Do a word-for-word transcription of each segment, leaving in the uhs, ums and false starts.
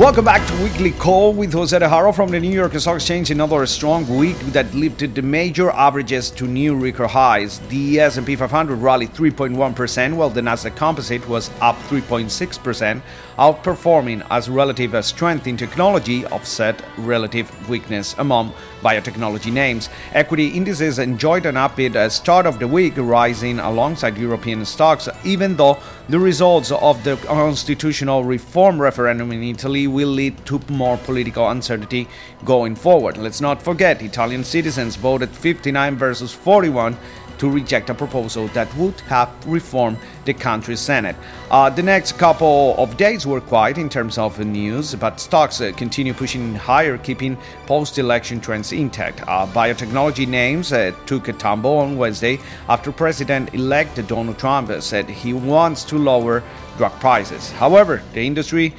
Welcome back to Weekly Call with José De Haro from the New York Stock Exchange. Another strong week that lifted the major averages to new record highs. The S and P five hundred rallied three point one percent, while the Nasdaq Composite was up three point six percent, outperforming as relative strength in technology offset relative weakness among biotechnology names. Equity indices enjoyed an upbeat start of the week, rising alongside European stocks, even though the results of the constitutional reform referendum in Italy will lead to more political uncertainty going forward. Let's not forget, Italian citizens voted fifty-nine versus forty-one to reject a proposal that would have reformed the country's Senate. Uh, the next couple of days were quiet in terms of news, but stocks uh, continue pushing higher, keeping post-election trends intact. Uh, biotechnology names uh, took a tumble on Wednesday after President-elect Donald Trump said he wants to lower drug prices. However, the industry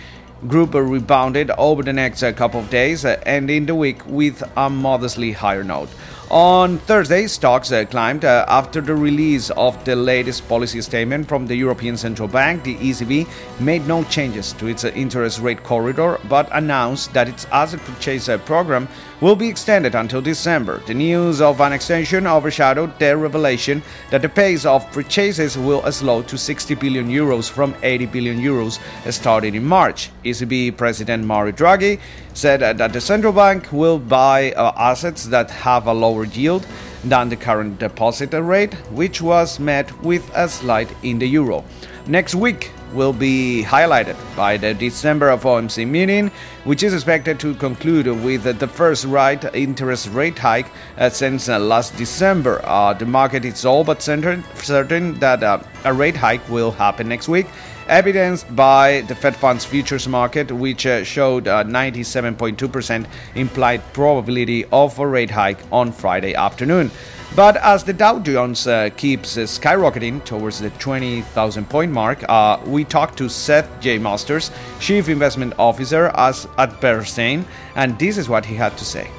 group rebounded over the next couple of days, ending the week with a modestly higher note. On Thursday, stocks climbed after the release of the latest policy statement from the European Central Bank. The E C B made no changes to its interest rate corridor, but announced that its asset purchase program will be extended until December. The news of an extension overshadowed the revelation that the pace of purchases will slow to sixty billion euros from eighty billion euros started in March. E C B President Mario Draghi said that the central bank will buy assets that have a lower yield than the current deposit rate, which was met with a slide in the euro. Next week will be highlighted by the December F O M C meeting, which is expected to conclude with the first right interest rate hike since last December. Uh, the market is all but certain that uh, a rate hike will happen next week, evidenced by the Fed Funds futures market, which uh, showed a ninety-seven point two percent implied probability of a rate hike on Friday afternoon. But as the Dow Jones uh, keeps uh, skyrocketing towards the twenty thousand point mark, uh, we talked to Seth J. Masters, Chief Investment Officer as, at Perstein, and this is what he had to say.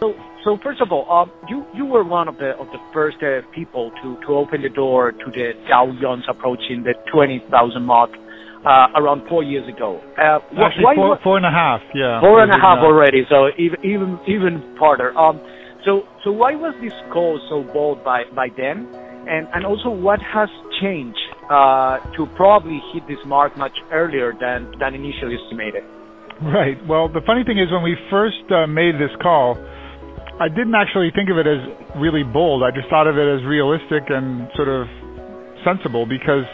So, so first of all, um, you, you were one of the of the first uh, people to, to open the door to the Dow Jones approaching the twenty thousand mark uh, around four years ago. Uh, Actually, why, four, why, four and a half, yeah. Four and a half already, so even even, even farther. Um, So, so why was this call so bold by, by them? And, and also what has changed uh, to probably hit this mark much earlier than, than initially estimated? Right. Well, the funny thing is when we first uh, made this call, I didn't actually think of it as really bold. I just thought of it as realistic and sort of sensible, because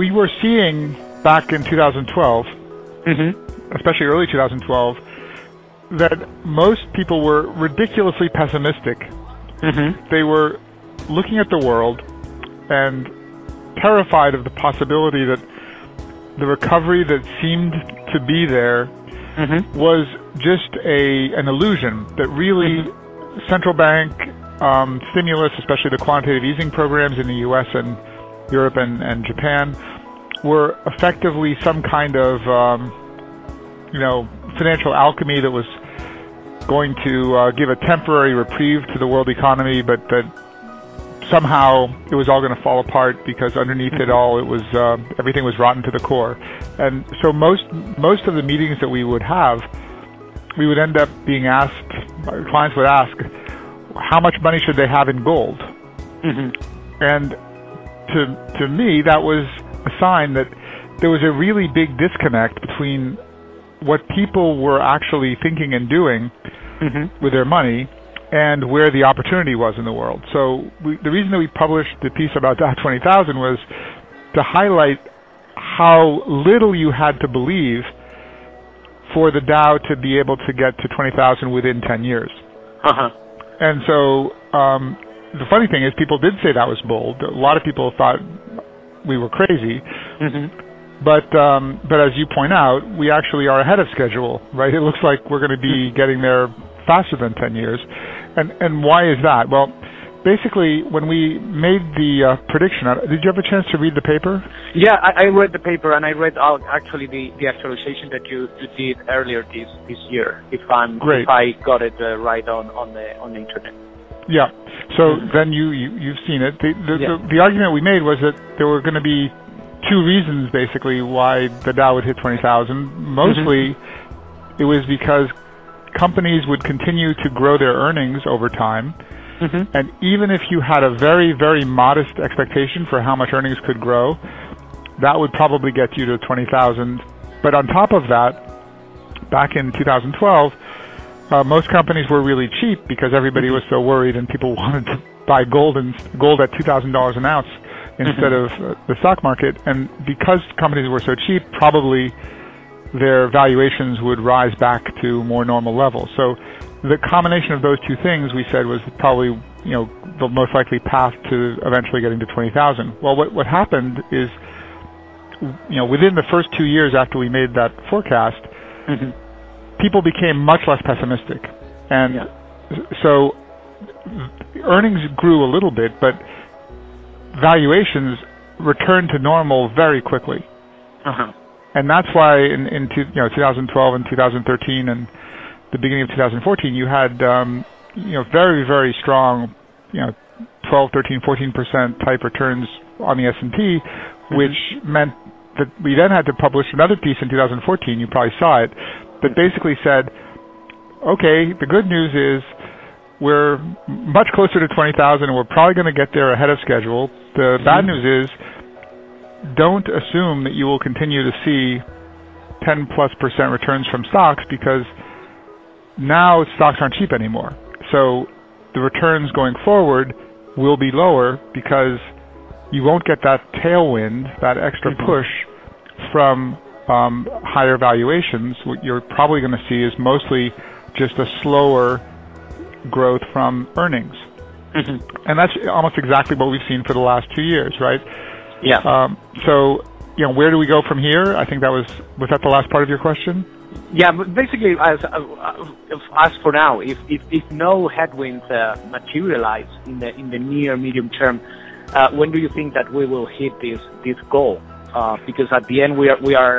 we were seeing back in twenty twelve, mm-hmm. especially early twenty twelve, that most people were ridiculously pessimistic. Mm-hmm. They were looking at the world and terrified of the possibility that the recovery that seemed to be there mm-hmm. was just a an illusion, that really mm-hmm. central bank um, stimulus, especially the quantitative easing programs in the U S and Europe and, and Japan, were effectively some kind of um, you know, financial alchemy that was going to uh, give a temporary reprieve to the world economy, but that somehow it was all going to fall apart because underneath it all, it was uh, everything was rotten to the core. And so most most of the meetings that we would have, we would end up being asked, our clients would ask, how much money should they have in gold? Mm-hmm. And to to me, that was a sign that there was a really big disconnect between what people were actually thinking and doing mm-hmm. with their money and where the opportunity was in the world. So we, the reason that we published the piece about Dow twenty thousand was to highlight how little you had to believe for the Dow to be able to get to twenty thousand within ten years. Uh-huh. And so um, the funny thing is people did say that was bold. A lot of people thought we were crazy. Mm-hmm. But um, but as you point out, we actually are ahead of schedule, right? It looks like we're going to be getting there faster than ten years. And and why is that? Well, basically, when we made the uh, prediction, did you have a chance to read the paper? Yeah, I, I read the paper, and I read out actually the, the actualization that you, you did earlier this, this year, if I'm Great. if I got it uh, right on, on the on the internet. Yeah. So mm-hmm. then you, you you've seen it. The the, yeah. the the argument we made was that there were going to be two reasons basically why the Dow would hit twenty thousand. Mostly, mm-hmm. it was because companies would continue to grow their earnings over time. Mm-hmm. And even if you had a very, very modest expectation for how much earnings could grow, that would probably get you to twenty thousand. But on top of that, back in two thousand twelve, uh, most companies were really cheap because everybody was so worried and people wanted to buy gold and gold at two thousand dollars an ounce instead of uh, the stock market. And because companies were so cheap, probably their valuations would rise back to more normal levels. So the combination of those two things, we said, was probably, you know, the most likely path to eventually getting to twenty thousand. Well, what, what happened is, you know, within the first two years after we made that forecast, mm-hmm. people became much less pessimistic. And yeah. so earnings grew a little bit, but valuations returned to normal very quickly. Uh-huh. And that's why in, in two, you know, twenty twelve and two thousand thirteen and the beginning of two thousand fourteen, you had um, you know, very, very strong, you know, twelve, thirteen, fourteen percent type returns on the S and P, which meant that we then had to publish another piece in two thousand fourteen, you probably saw it, that basically said, okay, the good news is we're much closer to twenty thousand and we're probably going to get there ahead of schedule. The bad news is, don't assume that you will continue to see ten plus percent returns from stocks, because now stocks aren't cheap anymore. So the returns going forward will be lower because you won't get that tailwind, that extra push from um, higher valuations. What you're probably going to see is mostly just a slower growth from earnings. Mm-hmm. And that's almost exactly what we've seen for the last two years, right? Yeah. Um, so, you know, where do we go from here? I think that was, was that the last part of your question? Yeah, but basically, as, as for now, if, if, if no headwinds uh, materialize in the, in the near medium term, Uh, when do you think that we will hit this this goal? Uh, because at the end we are we are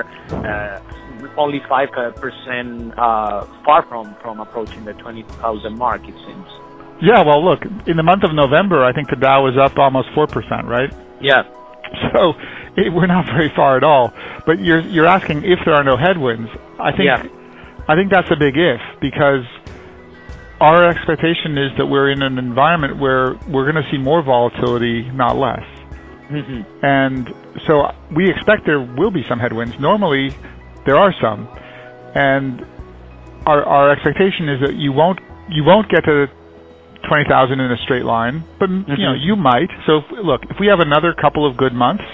uh, only five percent uh, far from, from approaching the twenty thousand mark, it seems. Yeah. Well, look, in the month of November, I think the Dow was up almost four percent, right? Yeah. So it, we're not very far at all. But you're you're asking if there are no headwinds. I think yeah. I think that's a big if, because our expectation is that we're in an environment where we're going to see more volatility, not less. Mm-hmm. And so we expect there will be some headwinds. Normally, there are some. And our, our expectation is that you won't you won't get to twenty thousand in a straight line, but mm-hmm. you know, you might. So if, look, if we have another couple of good months,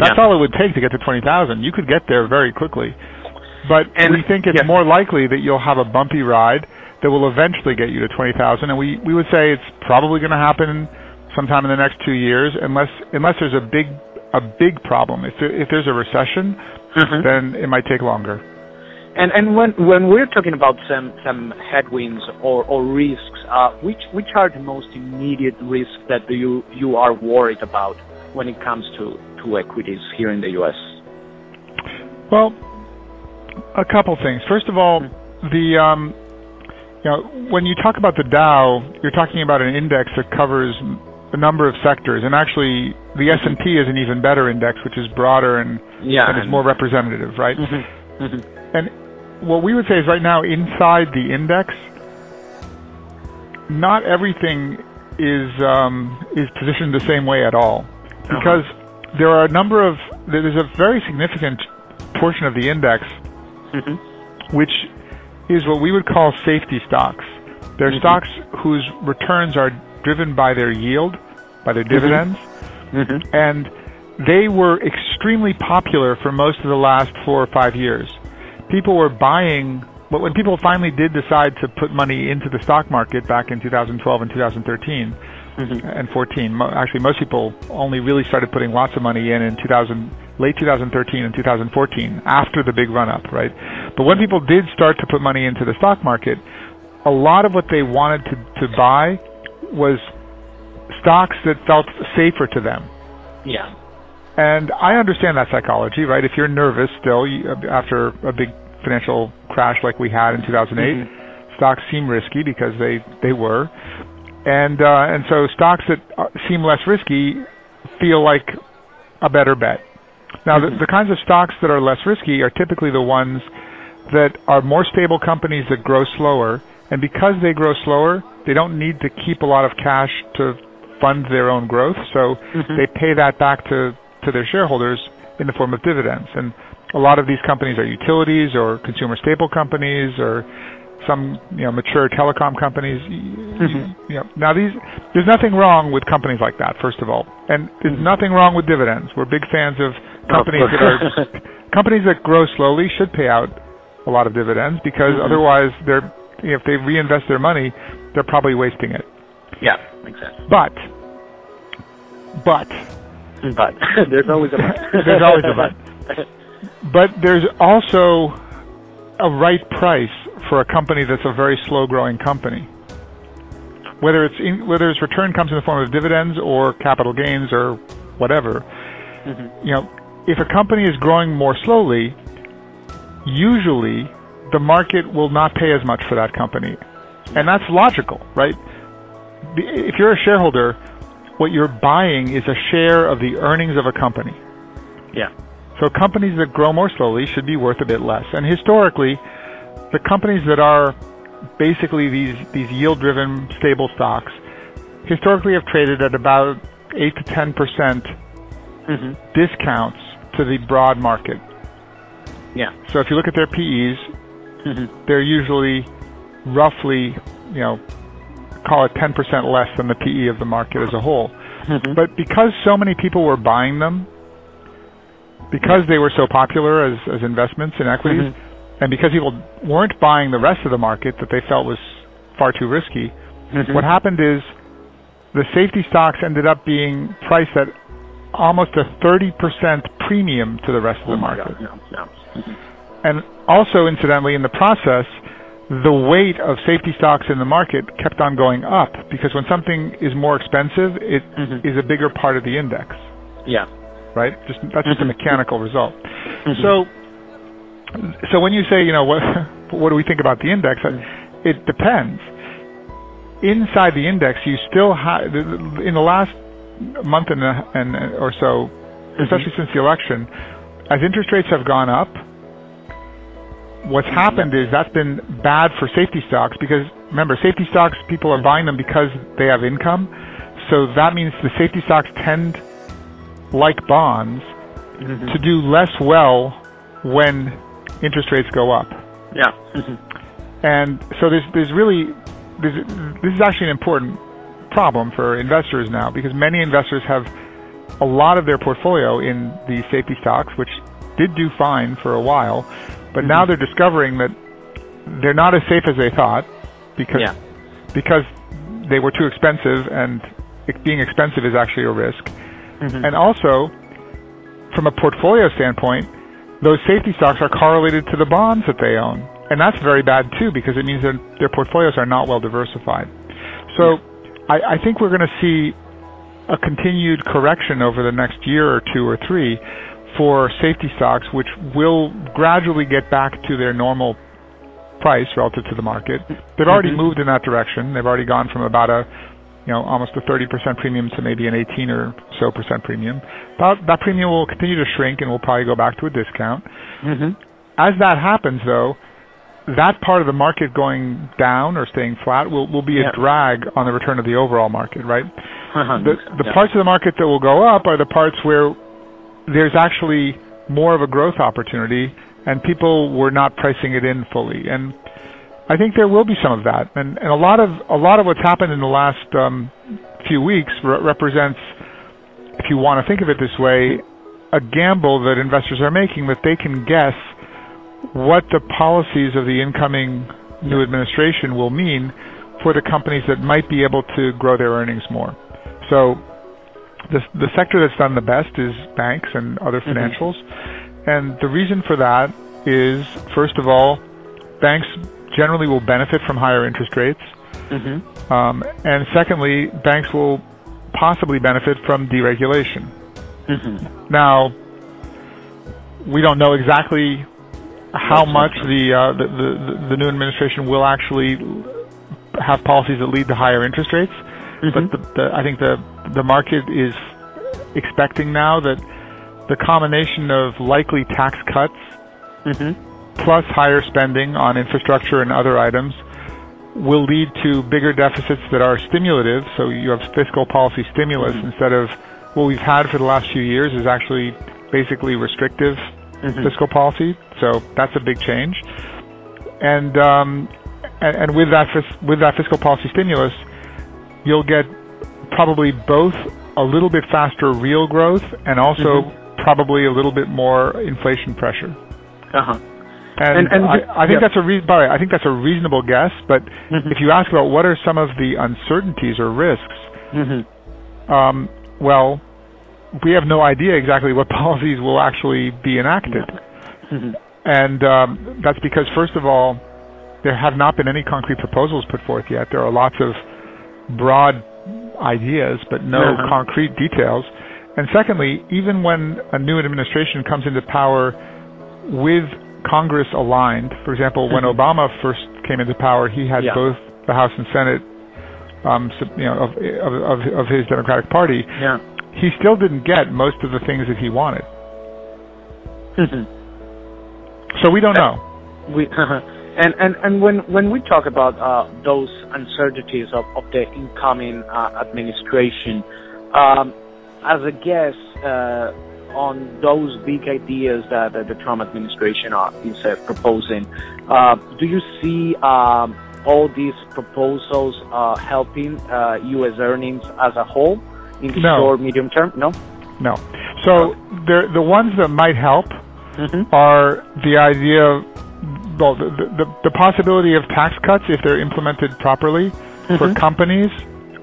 that's yeah. all it would take to get to twenty thousand. You could get there very quickly. But and, we think it's yeah. more likely that you'll have a bumpy ride that will eventually get you to twenty thousand. And we, we would say it's probably going to happen sometime in the next two years, unless unless there's a big a big problem. If if there's a recession, mm-hmm. then it might take longer. And and when when we're talking about some, some headwinds or, or risks, uh, which which are the most immediate risks that you you are worried about when it comes to, to equities here in the U S? Well, a couple things. First of all, the um, you know, when you talk about the Dow, you're talking about an index that covers a number of sectors, and actually the S and P is an even better index, which is broader and, yeah, and is more representative, right? Mm-hmm, mm-hmm. And what we would say is right now, inside the index, not everything is um, is positioned the same way at all, because uh-huh. there are a number of there's a very significant portion of the index mm-hmm. which is what we would call safety stocks. They're mm-hmm. stocks whose returns are driven by their yield, by their dividends, mm-hmm. Mm-hmm. and they were extremely popular for most of the last four or five years. People were buying, but when people finally did decide to put money into the stock market back in two thousand twelve and two thousand thirteen mm-hmm. and fourteen, actually most people only really started putting lots of money in in two thousand late two thousand thirteen and two thousand fourteen, after the big run-up, right? But when people did start to put money into the stock market, a lot of what they wanted to, to buy was stocks that felt safer to them. Yeah. And I understand that psychology, right? If you're nervous still you, after a big financial crash like we had in two thousand eight, mm-hmm. stocks seem risky because they, they were. And, uh, and so stocks that seem less risky feel like a better bet. Now, the, the kinds of stocks that are less risky are typically the ones that are more stable companies that grow slower. And because they grow slower, they don't need to keep a lot of cash to fund their own growth. So mm-hmm. they pay that back to, to their shareholders in the form of dividends. And a lot of these companies are utilities or consumer staple companies or some you know, mature telecom companies. Mm-hmm. You know, now, these, there's nothing wrong with companies like that, first of all. And there's nothing wrong with dividends. We're big fans of companies oh, that are companies that grow slowly should pay out a lot of dividends because mm-hmm. otherwise they're you know, if they reinvest their money, they're probably wasting it. Yeah, makes sense. But, but, but there's always a but. There's always a but. But there's also a right price for a company that's a very slow-growing company. Whether it's in, whether its return comes in the form of dividends or capital gains or whatever, mm-hmm. you know, if a company is growing more slowly, usually the market will not pay as much for that company. And that's logical, right? If you're a shareholder, what you're buying is a share of the earnings of a company. Yeah. So companies that grow more slowly should be worth a bit less. And historically, the companies that are basically these, these yield-driven stable stocks historically have traded at about eight to ten percent mm-hmm. discounts to the broad market. Yeah. So if you look at their P Es, mm-hmm. they're usually roughly, you know, call it ten percent less than the P E of the market as a whole. Mm-hmm. But because so many people were buying them, because they were so popular as, as investments in equities, mm-hmm. and because people weren't buying the rest of the market that they felt was far too risky, mm-hmm. what happened is the safety stocks ended up being priced at almost a thirty percent premium to the rest of the market. Yeah, yeah, yeah. Mm-hmm. And also, incidentally, in the process, the weight of safety stocks in the market kept on going up because when something is more expensive, it mm-hmm. is a bigger part of the index. Yeah. Right? Just that's just mm-hmm. a mechanical result. Mm-hmm. So, so when you say, you know, what what do we think about the index? It depends. Inside the index, you still have in the last month and, a, and or so, mm-hmm. especially since the election, as interest rates have gone up. What's happened is that's been bad for safety stocks because, remember, safety stocks, people are buying them because they have income. So that means the safety stocks tend, like bonds, mm-hmm. to do less well when interest rates go up. Yeah. Mm-hmm. And so there's, there's really there's, – this is actually an important problem for investors now because many investors have a lot of their portfolio in the safety stocks, which did do fine for a while. But mm-hmm. now they're discovering that they're not as safe as they thought because yeah. because they were too expensive, and it being expensive is actually a risk. Mm-hmm. And also, from a portfolio standpoint, those safety stocks are correlated to the bonds that they own. And that's very bad, too, because it means that their portfolios are not well diversified. So yeah. I, I think we're going to see a continued correction over the next year or two or three for safety stocks, which will gradually get back to their normal price relative to the market. They've already mm-hmm. moved in that direction. They've already gone from about a, you know, almost a thirty percent premium to maybe an eighteen or so percent premium. That, that premium will continue to shrink and will probably go back to a discount. Mm-hmm. As that happens, though, that part of the market going down or staying flat will, will be yep. a drag on the return of the overall market, right? Uh-huh. The, the yeah. parts of the market that will go up are the parts where there's actually more of a growth opportunity, and people were not pricing it in fully. And I think there will be some of that. And, and a lot of a lot of what's happened in the last um, few weeks re- represents, if you want to think of it this way, a gamble that investors are making that they can guess what the policies of the incoming new administration will mean for the companies that might be able to grow their earnings more. So The, the sector that's done the best is banks and other financials. Mm-hmm. And the reason for that is, first of all, banks generally will benefit from higher interest rates. Mm-hmm. Um, and secondly, banks will possibly benefit from deregulation. Mm-hmm. Now, we don't know exactly how that's much the, uh, the, the, the new administration will actually have policies that lead to higher interest rates. Mm-hmm. But the, the, I think the, the market is expecting now that the combination of likely tax cuts mm-hmm. plus higher spending on infrastructure and other items will lead to bigger deficits that are stimulative. So you have fiscal policy stimulus mm-hmm. instead of what we've had for the last few years is actually basically restrictive mm-hmm. fiscal policy. So that's a big change. And um, and, and with that with that fiscal policy stimulus, you'll get probably both a little bit faster real growth and also mm-hmm. probably a little bit more inflation pressure. Uh-huh. And, and, and I, I think yeah. that's a re- by the way, I think that's a reasonable guess. But mm-hmm. if you ask about what are some of the uncertainties or risks, mm-hmm. um, well, we have no idea exactly what policies will actually be enacted. Mm-hmm. And um, that's because, first of all, there have not been any concrete proposals put forth yet. There are lots of broad ideas, but no uh-huh. concrete details. And secondly, even when a new administration comes into power with Congress aligned, for example, when mm-hmm. Obama first came into power, he had yeah. both the House and Senate um, you know, of, of, of his Democratic Party. Yeah. He still didn't get most of the things that he wanted. Mm-hmm. So we don't know. Uh, we, uh-huh. And, and, and when, when we talk about uh, those uncertainties of, of the incoming uh, administration, um, as a guess uh, on those big ideas that, that the Trump administration are, is uh, proposing, uh, do you see um, all these proposals uh, helping uh, U S earnings as a whole in the no. short, medium term? No? No. So okay. the ones that might help mm-hmm. are the idea of Well, the, the, the possibility of tax cuts, if they're implemented properly, mm-hmm. for companies,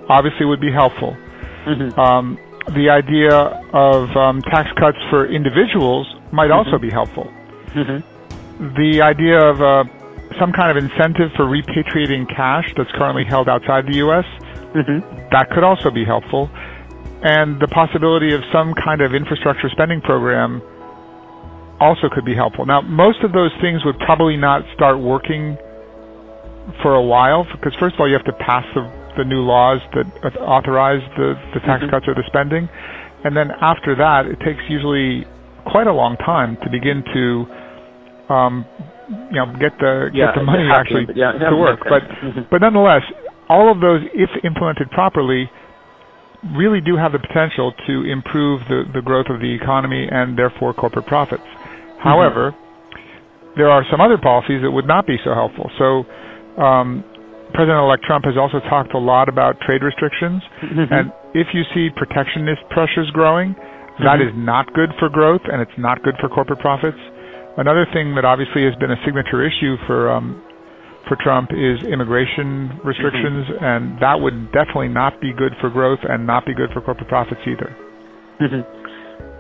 obviously would be helpful. Mm-hmm. Um, the idea of um, tax cuts for individuals might mm-hmm. also be helpful. Mm-hmm. The idea of uh, some kind of incentive for repatriating cash that's currently held outside the U S, mm-hmm. that could also be helpful. And the possibility of some kind of infrastructure spending program also could be helpful. Now, most of those things would probably not start working for a while because, first of all, you have to pass the, the new laws that authorize the, the tax mm-hmm. cuts or the spending. And then after that, it takes usually quite a long time to begin to um, you know, get the, yeah, get the money actually to, yeah, to work. But, mm-hmm. but nonetheless, all of those, if implemented properly, really do have the potential to improve the, the growth of the economy and therefore corporate profits. However, mm-hmm. there are some other policies that would not be so helpful. So um, President-elect Trump has also talked a lot about trade restrictions. Mm-hmm. And if you see protectionist pressures growing, mm-hmm. that is not good for growth and it's not good for corporate profits. Another thing that obviously has been a signature issue for um, for Trump is immigration restrictions, mm-hmm. and that would definitely not be good for growth and not be good for corporate profits either. Mm-hmm.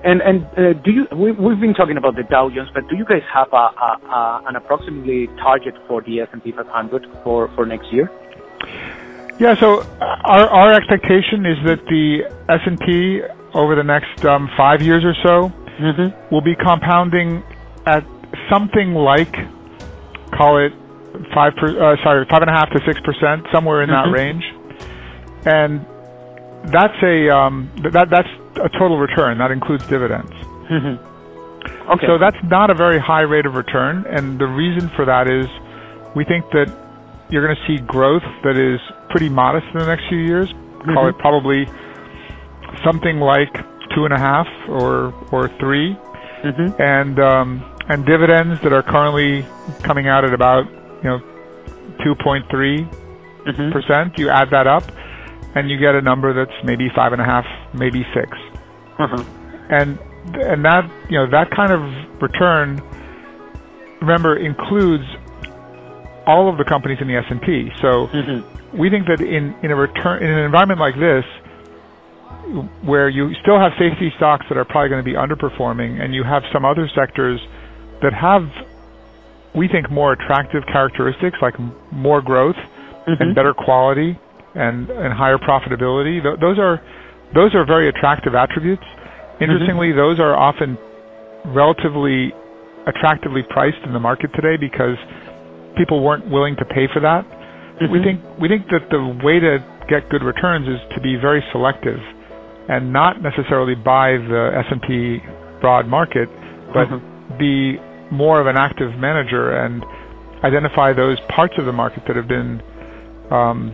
And and uh, do you? We, we've been talking about the Dow Jones, but do you guys have a, a, a, an approximately target for the S and P five hundred for, for next year? Yeah. So our our expectation is that the S and P over the next um, five years or so mm-hmm. will be compounding at something like, call it five per, uh, sorry five and a half to six percent, somewhere in mm-hmm. that range, and that's a um, that that's. a total return. That includes dividends. Mm-hmm. Okay. So that's not a very high rate of return, and the reason for that is we think that you're going to see growth that is pretty modest in the next few years. Mm-hmm. Call it probably something like two and a half or or three, mm-hmm. and um, and dividends that are currently coming out at about you know two point three percent. You add that up, and you get a number that's maybe five and a half, maybe six, uh-huh. and and that you know that kind of return, remember, includes all of the companies in the S and P. So mm-hmm. we think that in in a return in an environment like this, where you still have safety stocks that are probably going to be underperforming, and you have some other sectors that have, we think, more attractive characteristics like more growth mm-hmm. and better quality. And, and higher profitability. Th- those are those are very attractive attributes. Interestingly, mm-hmm. those are often relatively attractively priced in the market today because people weren't willing to pay for that. Mm-hmm. We think we think that the way to get good returns is to be very selective and not necessarily buy the S and P broad market, but mm-hmm. be more of an active manager and identify those parts of the market that have been um,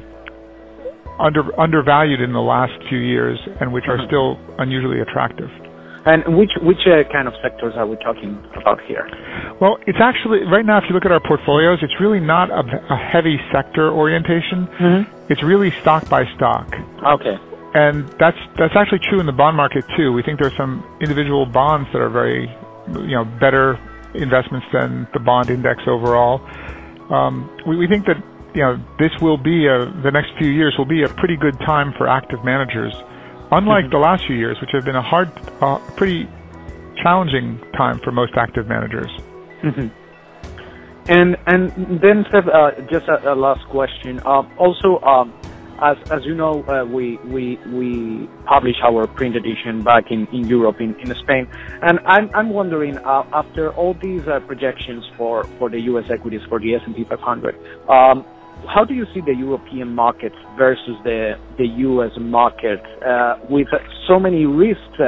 under undervalued in the last few years and which mm-hmm. are still unusually attractive. And which which uh, kind of sectors are we talking about here? Well, it's actually, right now if you look at our portfolios, it's really not a, a heavy sector orientation. Mm-hmm. It's really stock by stock. Okay. And that's that's actually true in the bond market too. We think there's some individual bonds that are very, you know, better investments than the bond index overall. Um, we, we think that, you know, this will be a, the next few years will be a pretty good time for active managers. Unlike mm-hmm. the last few years, which have been a hard, uh, pretty challenging time for most active managers. Mm-hmm. And and then, Seth, uh, just a, a last question. Uh, also, um, as as you know, uh, we we we publish our print edition back in, in Europe, in, in Spain. And I'm I'm wondering, uh, after all these uh, projections for, for the U S equities, for the S and P five hundred. Um, How do you see the European markets versus the the U S market uh, with so many risks uh,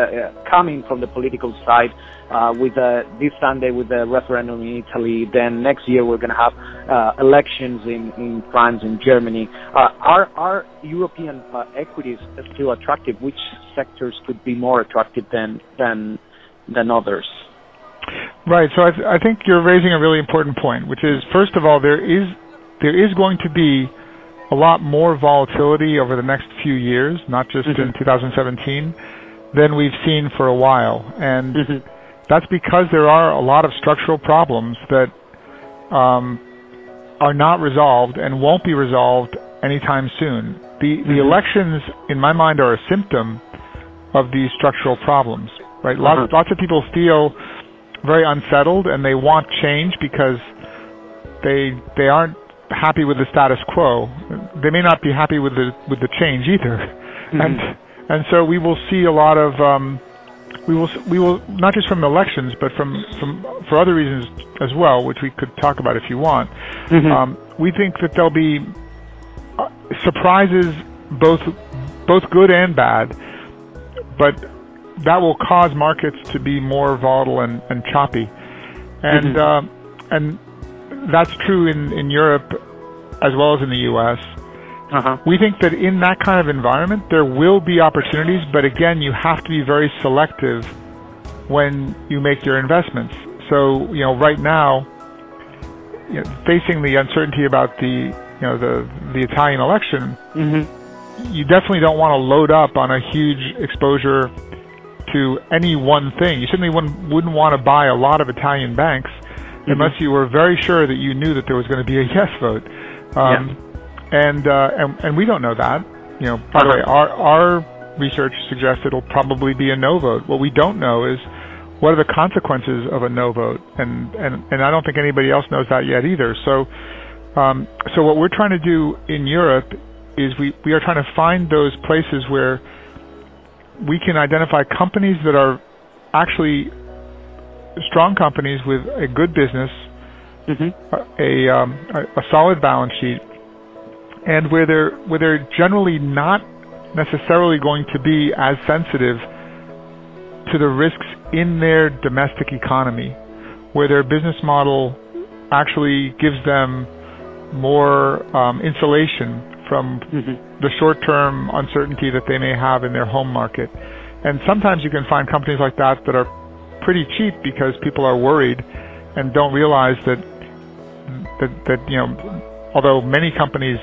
coming from the political side? Uh, with uh, this Sunday with the referendum in Italy, then next year we're going to have uh, elections in, in France and Germany. Uh, are are European uh, equities still attractive? Which sectors could be more attractive than than than others? Right. So I, th- I think you're raising a really important point, which is, first of all, there is. There is going to be a lot more volatility over the next few years, not just mm-hmm. in two thousand seventeen, than we've seen for a while. And mm-hmm. that's because there are a lot of structural problems that um, are not resolved and won't be resolved anytime soon. The, mm-hmm. the elections, in my mind, are a symptom of these structural problems. Right? Mm-hmm. Lots, lots of people feel very unsettled and they want change because they they aren't happy with the status quo. They may not be happy with the with the change either, mm-hmm. and and so we will see a lot of um, we will we will not just from elections, but from, from for other reasons as well, which we could talk about if you want. Mm-hmm. Um, we think that there'll be surprises, both both good and bad, but that will cause markets to be more volatile and, and choppy, and mm-hmm. uh, and. That's true in, in Europe as well as in the U S Uh-huh. We think that in that kind of environment, there will be opportunities, but again, you have to be very selective when you make your investments. So, you know, right now, you know, facing the uncertainty about the, you know, the, the Italian election, mm-hmm. you definitely don't want to load up on a huge exposure to any one thing. You certainly wouldn't, wouldn't want to buy a lot of Italian banks. Mm-hmm. Unless you were very sure that you knew that there was going to be a yes vote, um, yeah. and, uh, and and we don't know that. You know, by uh-huh. the way, our our research suggests it'll probably be a no vote. What we don't know is what are the consequences of a no vote, and and, and I don't think anybody else knows that yet either. So, um, so what we're trying to do in Europe is we, we are trying to find those places where we can identify companies that are actually strong companies with a good business, mm-hmm. a, a, um, a a solid balance sheet, and where they're where they're generally not necessarily going to be as sensitive to the risks in their domestic economy, where their business model actually gives them more um, insulation from mm-hmm. the short-term uncertainty that they may have in their home market. And sometimes you can find companies like that that are pretty cheap because people are worried and don't realize that, that that you know, although many companies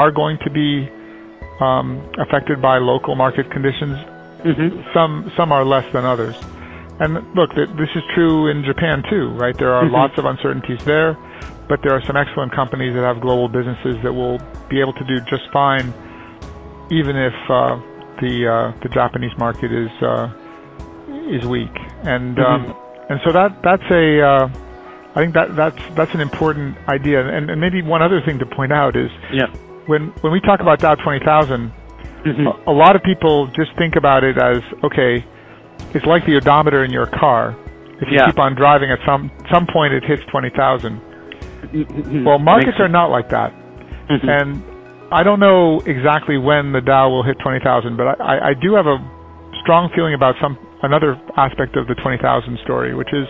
are going to be um, affected by local market conditions, mm-hmm. some some are less than others. And look, this is true in Japan too, right? There are mm-hmm. lots of uncertainties there, but there are some excellent companies that have global businesses that will be able to do just fine, even if uh, the uh, the Japanese market is uh, is weak. And um, mm-hmm. and so that that's a uh, I think that that's that's an important idea. And, and maybe one other thing to point out is yeah. when when we talk about Dow twenty thousand, mm-hmm. a, a lot of people just think about it as, okay, it's like the odometer in your car. If you yeah. keep on driving, at some some point it hits twenty thousand. Mm-hmm. Well, markets Makes are not like that. Mm-hmm. And I don't know exactly when the Dow will hit twenty thousand, but I, I, I do have a strong feeling about some another aspect of the twenty thousand story, which is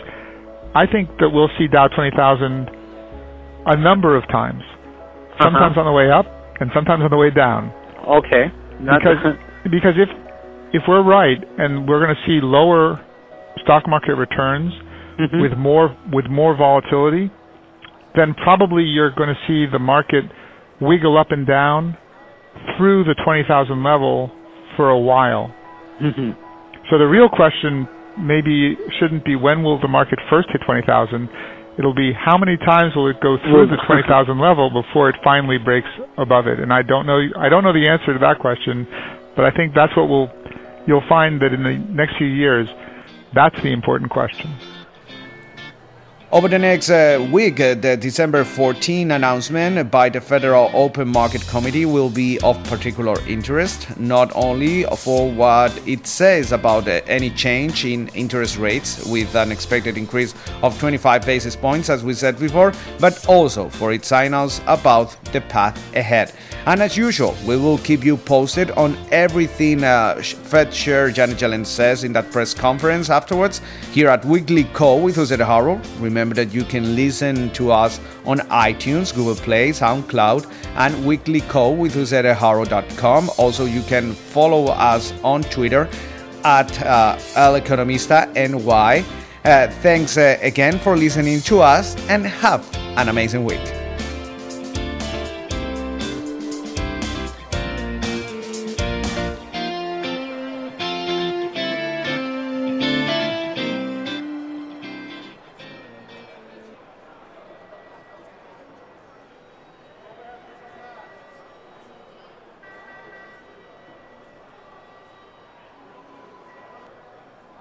I think that we'll see Dow twenty thousand a number of times, sometimes uh-huh. on the way up and sometimes on the way down. Okay. Not because the... because if if we're right and we're going to see lower stock market returns mm-hmm. with more with more volatility, then probably you're going to see the market wiggle up and down through the twenty thousand level for a while. Mm-hmm. So the real question maybe shouldn't be when will the market first hit twenty thousand. It'll be how many times will it go through the twenty thousand level before it finally breaks above it. And I don't know. I don't know the answer to that question, but I think that's what we'll. You'll find that in the next few years, that's the important question. Over the next uh, week, uh, the December fourteenth announcement by the Federal Open Market Committee will be of particular interest, not only for what it says about uh, any change in interest rates with an expected increase of twenty-five basis points, as we said before, but also for its signals about the path ahead. And as usual, we will keep you posted on everything uh, Fed Chair Janet Yellen says in that press conference afterwards here at Weekly Co with José De Haro. Remember that you can listen to us on iTunes, Google Play, SoundCloud, and Weekly Co with José De Haro dot com. Also, you can follow us on Twitter at uh, El Economista N Y. Uh, thanks uh, again for listening to us, and have an amazing week.